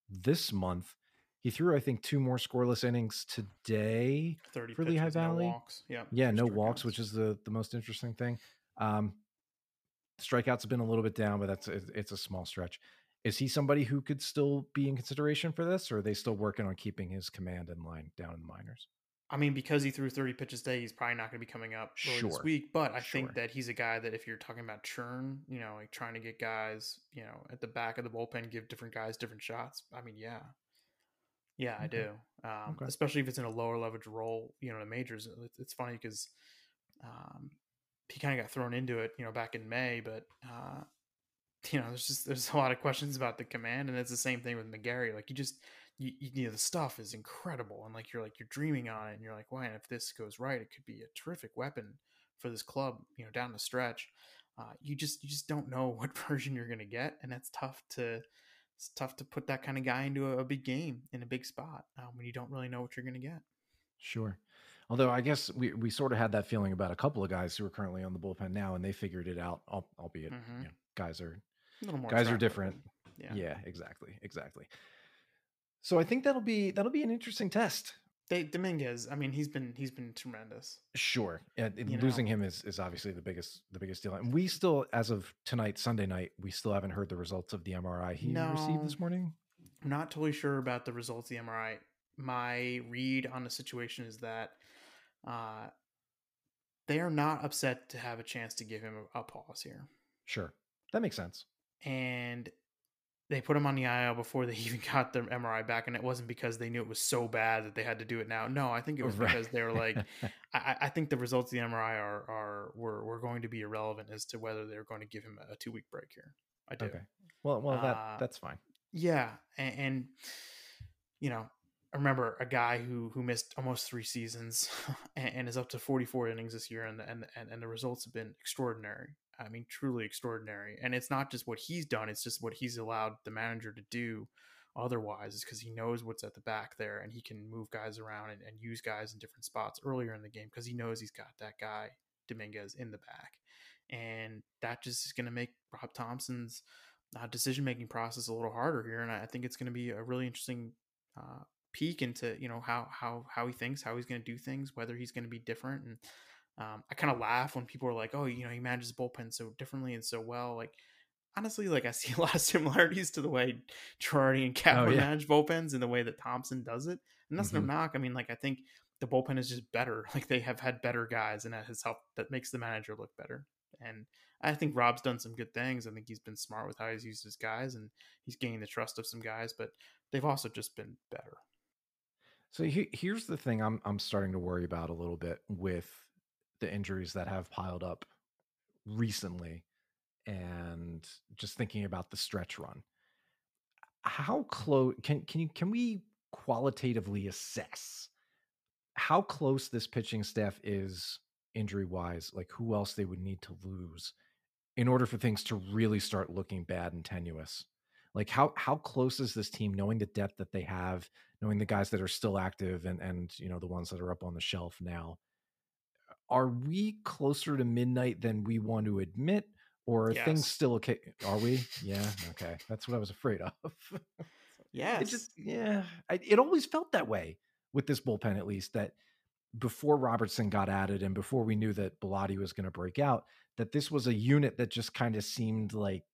this month. He threw, I think, two more scoreless innings today for Lehigh Valley. No walks. Yeah, no walks, which is the most interesting thing. Strikeouts have been a little bit down, but it's a small stretch. Is he somebody who could still be in consideration for this, or are they still working on keeping his command in line down in the minors? I mean, because he threw 30 pitches today, he's probably not going to be coming up this week. But I think that he's a guy that if you're talking about churn, you know, like trying to get guys, you know, at the back of the bullpen, give different guys different shots. I mean, yeah. Yeah, I do. Especially if it's in a lower leverage role, you know, in the majors. It's funny because he kind of got thrown into it, you know, back in May. But, you know, there's a lot of questions about the command. And it's the same thing with McGarry. Like, you know, the stuff is incredible. And, like, you're dreaming on it. And you're like, well, and if this goes right, it could be a terrific weapon for this club, you know, down the stretch. You just don't know what version you're going to get. And that's tough to it's tough to put that kind of guy into a big game in a big spot when you don't really know what you're going to get. Sure. Although I guess we sort of had that feeling about a couple of guys who are currently on the bullpen now, and they figured it out, albeit you know, guys are different. Yeah, exactly. So I think that'll be an interesting test. Dominguez, I mean, he's been tremendous. Sure. Losing him is obviously the biggest deal. And we still, as of tonight, Sunday night, we still haven't heard the results of the MRI he received this morning. I'm not totally sure about the results of the MRI. My read on the situation is that they are not upset to have a chance to give him a pause here. Sure. That makes sense. And they put him on the IL before they even got their MRI back, and it wasn't because they knew it was so bad that they had to do it now. No, I think it was because they were like, I think the results of the MRI were going to be irrelevant as to whether they were going to give him a 2-week break here. I do. Okay. Well, that's fine. Yeah, and you know, I remember a guy who missed almost 3 seasons and is up to 44 innings this year, and the results have been extraordinary. I mean, truly extraordinary. And it's not just what he's done. It's just what he's allowed the manager to do otherwise, is because he knows what's at the back there, and he can move guys around and use guys in different spots earlier in the game because he knows he's got that guy, Dominguez, in the back. And that just is going to make Rob Thompson's decision-making process a little harder here. And I think it's going to be a really interesting peek into, you know, how he thinks, how he's going to do things, whether he's going to be different. And I kind of laugh when people are like, oh, you know, he manages bullpen so differently and so well. Like, honestly, like I see a lot of similarities to the way Girardi and Kaplan manage bullpens and the way that Thompson does it. And that's no knock. I mean, like, I think the bullpen is just better. Like, they have had better guys, and that has helped. That makes the manager look better. And I think Rob's done some good things. I think he's been smart with how he's used his guys, and he's gained the trust of some guys, but they've also just been better. So here's the thing I'm starting to worry about a little bit with the injuries that have piled up recently, and just thinking about the stretch run. How close can we qualitatively assess how close this pitching staff is injury wise, like who else they would need to lose in order for things to really start looking bad and tenuous? Like how close is this team, knowing the depth that they have, knowing the guys that are still active and you know, the ones that are up on the shelf now? Are we closer to midnight than we want to admit, or are things still okay? Are we? Yeah. Okay. That's what I was afraid of. Yes. It always felt that way with this bullpen, at least, that before Robertson got added and before we knew that Bellatti was going to break out, that this was a unit that just kind of seemed like,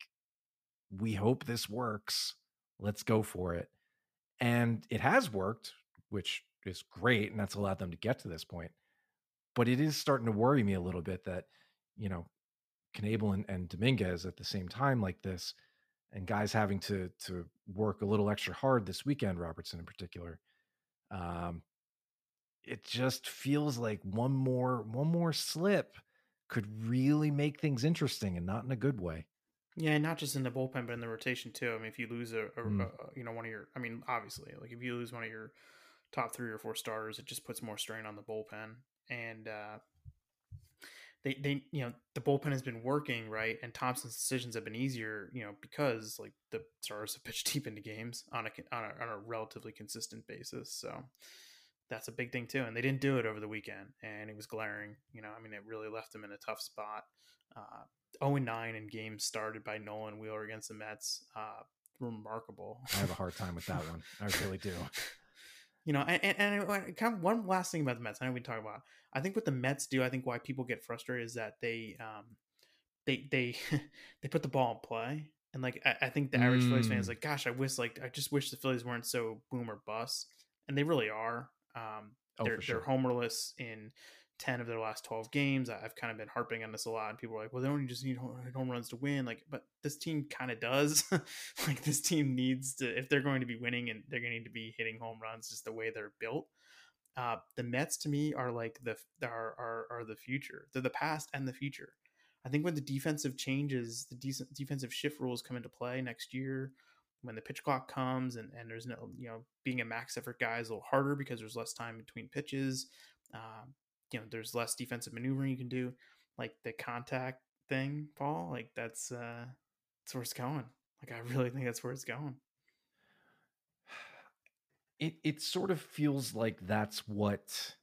we hope this works. Let's go for it. And it has worked, which is great. And that's allowed them to get to this point. But it is starting to worry me a little bit that, you know, Knebel and Dominguez at the same time like this, and guys having to work a little extra hard this weekend, Robertson in particular. It just feels like one more slip could really make things interesting, and not in a good way. Yeah, and not just in the bullpen, but in the rotation too. I mean, if you lose if you lose one of your top 3 or 4 starters, it just puts more strain on the bullpen. And they you know, the bullpen has been working, right? And Thompson's decisions have been easier, you know, because like the stars have pitched deep into games on a relatively consistent basis. So that's a big thing too. And they didn't do it over the weekend, and it was glaring. You know, I mean, it really left them in a tough spot. 0-9 in games started by Nolan Wheeler against the Mets. Remarkable. I have a hard time with that one. I really do. You know, and kind of one last thing about the Mets. I know we talk about. I think what the Mets do, I think why people get frustrated, is that they they put the ball in play, and like I think the average Phillies fan is like, "Gosh, I just wish the Phillies weren't so boom or bust," and they really are. They're homerless in 10 of their last 12 games. I've kind of been harping on this a lot, and people are like, "Well, they don't just need home runs to win," like, but this team kind of does. Like, this team needs to, if they're going to be winning, and they're going to need to be hitting home runs, just the way they're built. The Mets to me are like are the future. They're the past and the future. I think when the defensive changes, the defensive shift rules come into play next year, when the pitch clock comes and there's no, you know, being a max effort guy is a little harder because there's less time between pitches. You know, there's less defensive maneuvering you can do, like the contact thing, Paul, like that's where it's going. Like, I really think that's where it's going. It sort of feels like that's what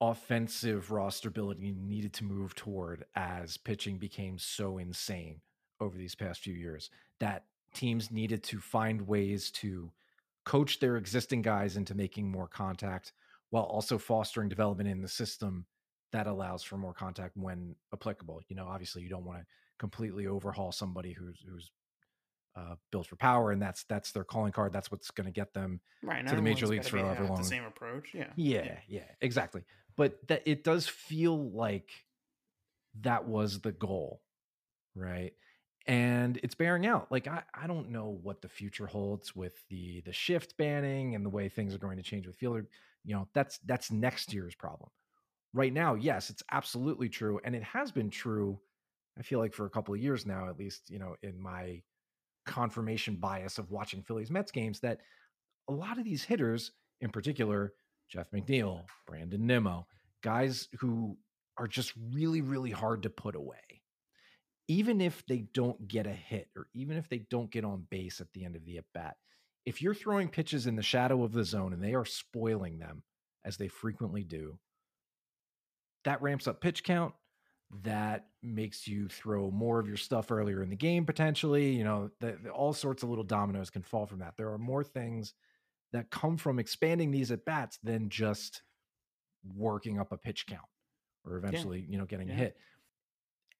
offensive roster building needed to move toward as pitching became so insane over these past few years, that teams needed to find ways to coach their existing guys into making more contact while also fostering development in the system that allows for more contact when applicable. You know, obviously you don't want to completely overhaul somebody who's built for power, and that's their calling card. That's what's going to get them right to the major leagues for however long. The same approach, yeah, exactly. But that it does feel like that was the goal, right? And it's bearing out. Like I don't know what the future holds with the shift banning and the way things are going to change with fielder. You know, that's next year's problem. Right now, yes, it's absolutely true, and it has been true. I feel like for a couple of years now, at least, you know, in my confirmation bias of watching Phillies Mets games, that a lot of these hitters, in particular Jeff McNeil, Brandon Nimmo, guys who are just really, really hard to put away, even if they don't get a hit or even if they don't get on base at the end of the at bat. If you're throwing pitches in the shadow of the zone and they are spoiling them, as they frequently do, that ramps up pitch count. That makes you throw more of your stuff earlier in the game, potentially. You know, all sorts of little dominoes can fall from that. There are more things that come from expanding these at bats than just working up a pitch count or eventually, you know, getting a hit.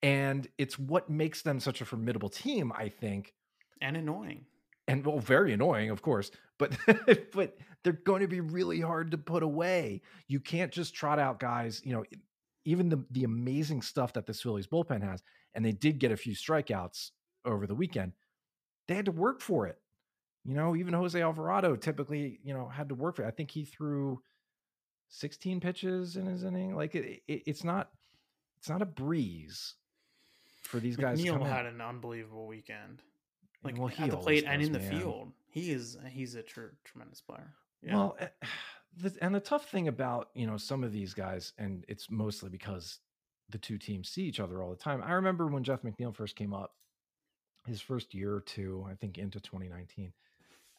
And it's what makes them such a formidable team, I think. And annoying. And well, very annoying, of course, but but they're going to be really hard to put away. You can't just trot out guys, you know. Even the amazing stuff that this Phillies bullpen has, and they did get a few strikeouts over the weekend, they had to work for it. You know, even Jose Alvarado typically, you know, had to work for it. I think he threw 16 pitches in his inning. Like it's not a breeze for these guys. McNeil had an unbelievable weekend, like at the plate and in the field. He's a tremendous player. Yeah. Well, and the tough thing about, you know, some of these guys, and it's mostly because the two teams see each other all the time. I remember when Jeff McNeil first came up, his first year or two, I think into 2019,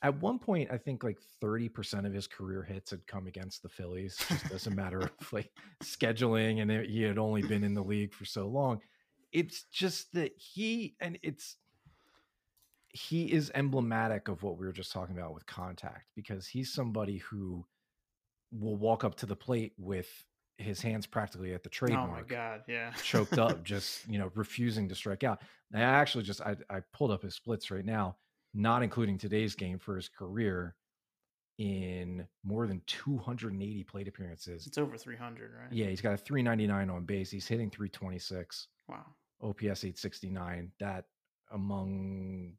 at one point, I think like 30% of his career hits had come against the Phillies, just as a matter of like scheduling. And he had only been in the league for so long. It's just that he is emblematic of what we were just talking about with contact, because he's somebody who will walk up to the plate with his hands practically at the trademark. Oh my God. Yeah. Choked up, just, you know, refusing to strike out. And I actually just, I pulled up his splits right now, not including today's game, for his career in more than 280 plate appearances. It's over 300, right? Yeah. He's got a 399 on base. He's hitting 326. Wow. OPS 869. That among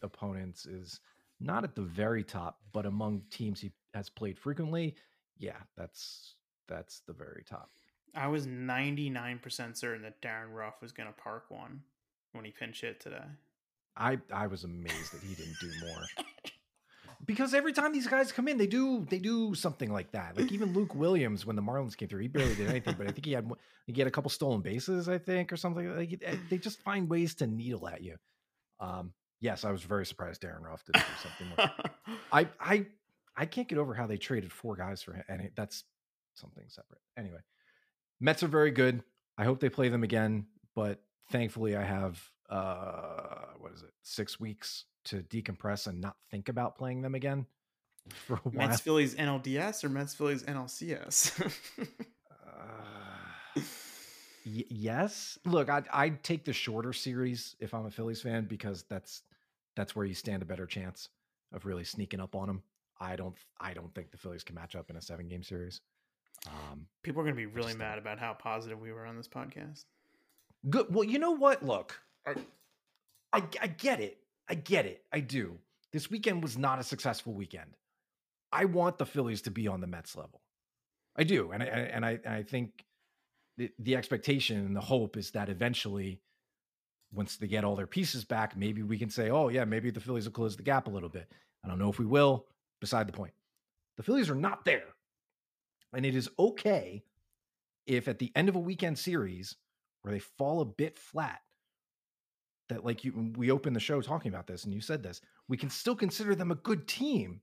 opponents is not at the very top, but among teams he has played frequently. Yeah, that's the very top. I was 99% certain that Darren Ruff was going to park one when he pinch hit today. I was amazed that he didn't do more. Because every time these guys come in, they do something like that. Like even Luke Williams, when the Marlins came through, he barely did anything, but I think he had a couple stolen bases, I think, or something. Like they just find ways to needle at you. Yes, I was very surprised Darren Ruff didn't do something more. I can't get over how they traded four guys for him, and that's something separate. Anyway, Mets are very good. I hope they play them again, but thankfully I have 6 weeks to decompress and not think about playing them again for a while. Mets Phillies NLDS or Mets Phillies NLCS? Yes. Look, I'd take the shorter series if I'm a Phillies fan, because that's where you stand a better chance of really sneaking up on them. I don't think the Phillies can match up in a 7-game series. People are going to be really mad about how positive we were on this podcast. Good. Well, you know what? Look, I get it. I get it. I do. This weekend was not a successful weekend. I want the Phillies to be on the Mets level. I do. And I think the expectation and the hope is that eventually, once they get all their pieces back, maybe we can say, oh yeah, maybe the Phillies will close the gap a little bit. I don't know if we will. Beside the point, the Phillies are not there. And it is okay if at the end of a weekend series where they fall a bit flat, that we opened the show talking about this and you said this, we can still consider them a good team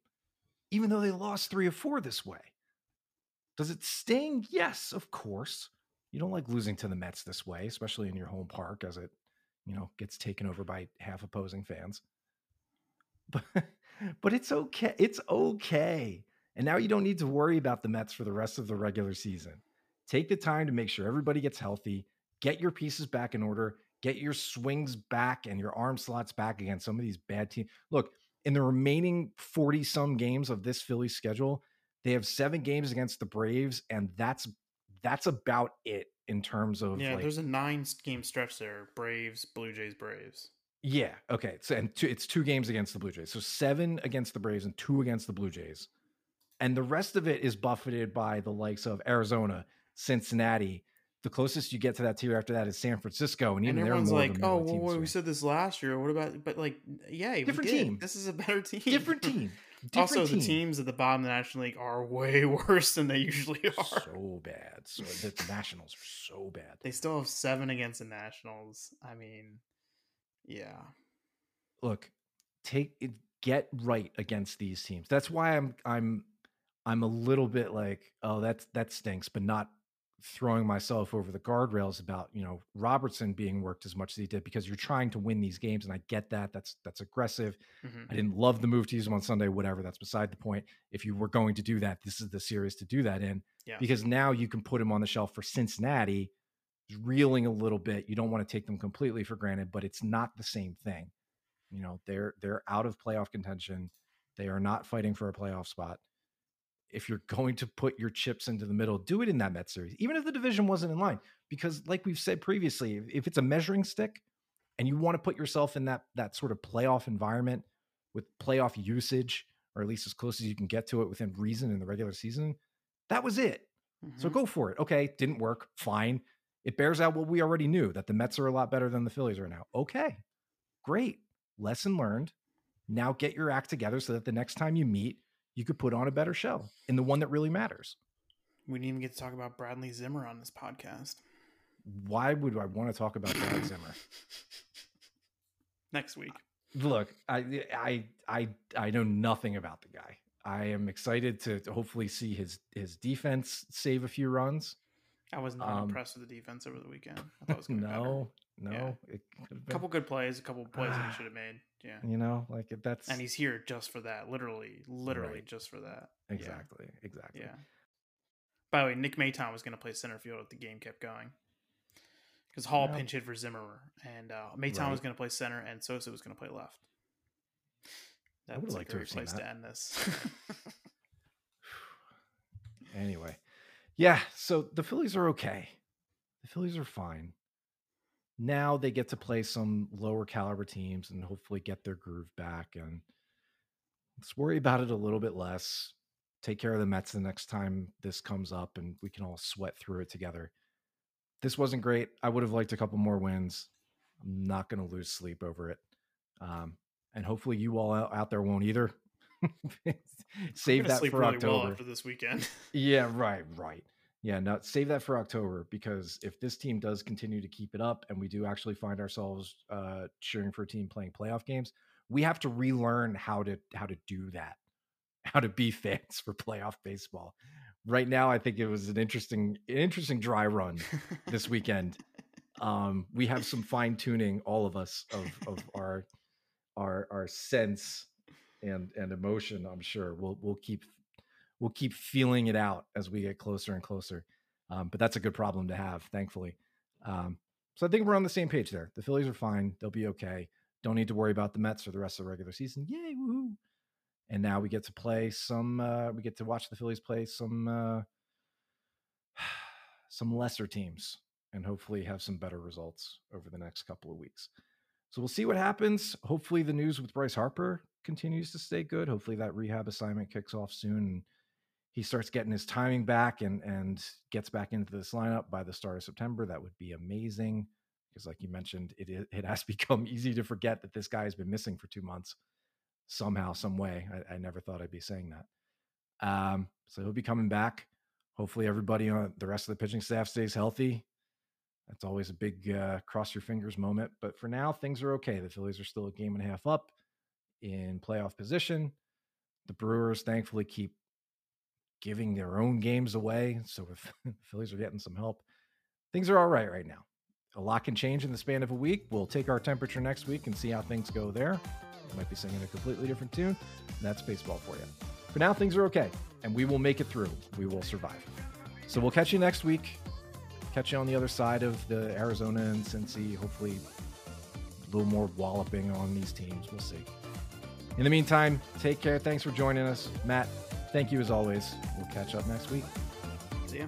even though they lost 3 of 4 this way. Does it sting? Yes, of course. You don't like losing to the Mets this way, especially in your home park, as it, you know, gets taken over by half opposing fans. But it's okay. It's okay. And now you don't need to worry about the Mets for the rest of the regular season. Take the time to make sure everybody gets healthy, get your pieces back in order, get your swings back and your arm slots back against some of these bad teams. Look, in the remaining 40-some games of this Phillies schedule, they have 7 games against the Braves, and that's about it in terms of... Yeah, like, there's a 9-game stretch there. Braves, Blue Jays, Braves. Yeah, okay. So, and it's 2 games against the Blue Jays. So 7 against the Braves and 2 against the Blue Jays. And the rest of it is buffeted by the likes of Arizona, Cincinnati. The closest you get to that tier after that is San Francisco. And everyone's like, oh, well, we said this last year. What about... But like, yeah, different team. This is a better team. Different team. Also, the teams at the bottom of the National League are way worse than they usually are. So bad. So the Nationals are so bad. They still have 7 against the Nationals. I mean, yeah. Look, take it, get right against these teams. That's why I'm a little bit like, oh, that stinks, but not throwing myself over the guardrails about, you know, Robertson being worked as much as he did, because you're trying to win these games. And I get that. That's aggressive. Mm-hmm. I didn't love the move to use him on Sunday, whatever. That's beside the point. If you were going to do that, this is the series to do that in, because now you can put him on the shelf for Cincinnati, reeling a little bit. You don't want to take them completely for granted, but it's not the same thing. You know, they're out of playoff contention. They are not fighting for a playoff spot. If you're going to put your chips into the middle, do it in that Mets series, even if the division wasn't in line, because like we've said previously, if it's a measuring stick and you want to put yourself in that sort of playoff environment with playoff usage, or at least as close as you can get to it within reason in the regular season, that was it. Mm-hmm. So go for it. Okay. Didn't work. Fine. It bears out what we already knew, that the Mets are a lot better than the Phillies right now. Okay, great. Lesson learned. Now get your act together so that the next time you meet, you could put on a better show, and the one that really matters. We didn't even get to talk about Bradley Zimmer on this podcast. Why would I want to talk about Brad Zimmer? Next week. Look, I know nothing about the guy. I am excited to hopefully see his defense save a few runs. I was not impressed with the defense over the weekend. I thought it was going to be better. Yeah. It could've been a couple good plays, that he should have made. Yeah. You know, like that's... And he's here just for that. Literally right. Just for that. Exactly. Yeah. By the way, Nick Maton was going to play center field if the game kept going, because Hall pinch hit for Zimmer, and Maton was going to play center, and Sosa was going to play left. That would like a great place to end this. Anyway. Yeah, so the Phillies are okay. The Phillies are fine. Now they get to play some lower caliber teams and hopefully get their groove back, and let's worry about it a little bit less. Take care of the Mets the next time this comes up, and we can all sweat through it together. This wasn't great. I would have liked a couple more wins. I'm not going to lose sleep over it. And hopefully you all out there won't either. Save that for October. Well after this weekend. Yeah, right. Yeah, no, save that for October, because if this team does continue to keep it up and we do actually find ourselves cheering for a team playing playoff games, we have to relearn how to do that, how to be fans for playoff baseball. Right now, I think it was an interesting dry run this weekend. We have some fine tuning, all of us, of our sense and emotion. I'm sure we'll keep feeling it out as we get closer and closer. But that's a good problem to have, thankfully. So I think we're on the same page there. The Phillies are fine. They'll be okay. Don't need to worry about the Mets for the rest of the regular season. Yay. Woo. And now we get to play watch the Phillies play some lesser teams, and hopefully have some better results over the next couple of weeks. So we'll see what happens. Hopefully the news with Bryce Harper continues to stay good. Hopefully that rehab assignment kicks off soon, and he starts getting his timing back and gets back into this lineup by the start of September. That would be amazing, because like you mentioned, it has become easy to forget that this guy has been missing for 2 months somehow, some way. I never thought I'd be saying that. So he'll be coming back. Hopefully everybody on the rest of the pitching staff stays healthy. That's always a big cross your fingers moment. But for now, things are okay. The Phillies are still a game and a half up in playoff position. The Brewers thankfully keep giving their own games away. So if the Phillies are getting some help, things are all right now. A lot can change in the span of a week. We'll take our temperature next week and see how things go there. We might be singing a completely different tune. And that's baseball for you. For now, things are okay, and we will make it through. We will survive. So we'll catch you next week. Catch you on the other side of the Arizona and Cincy. Hopefully a little more walloping on these teams. We'll see. In the meantime, take care. Thanks for joining us. Matt, thank you as always. We'll catch up next week. See ya.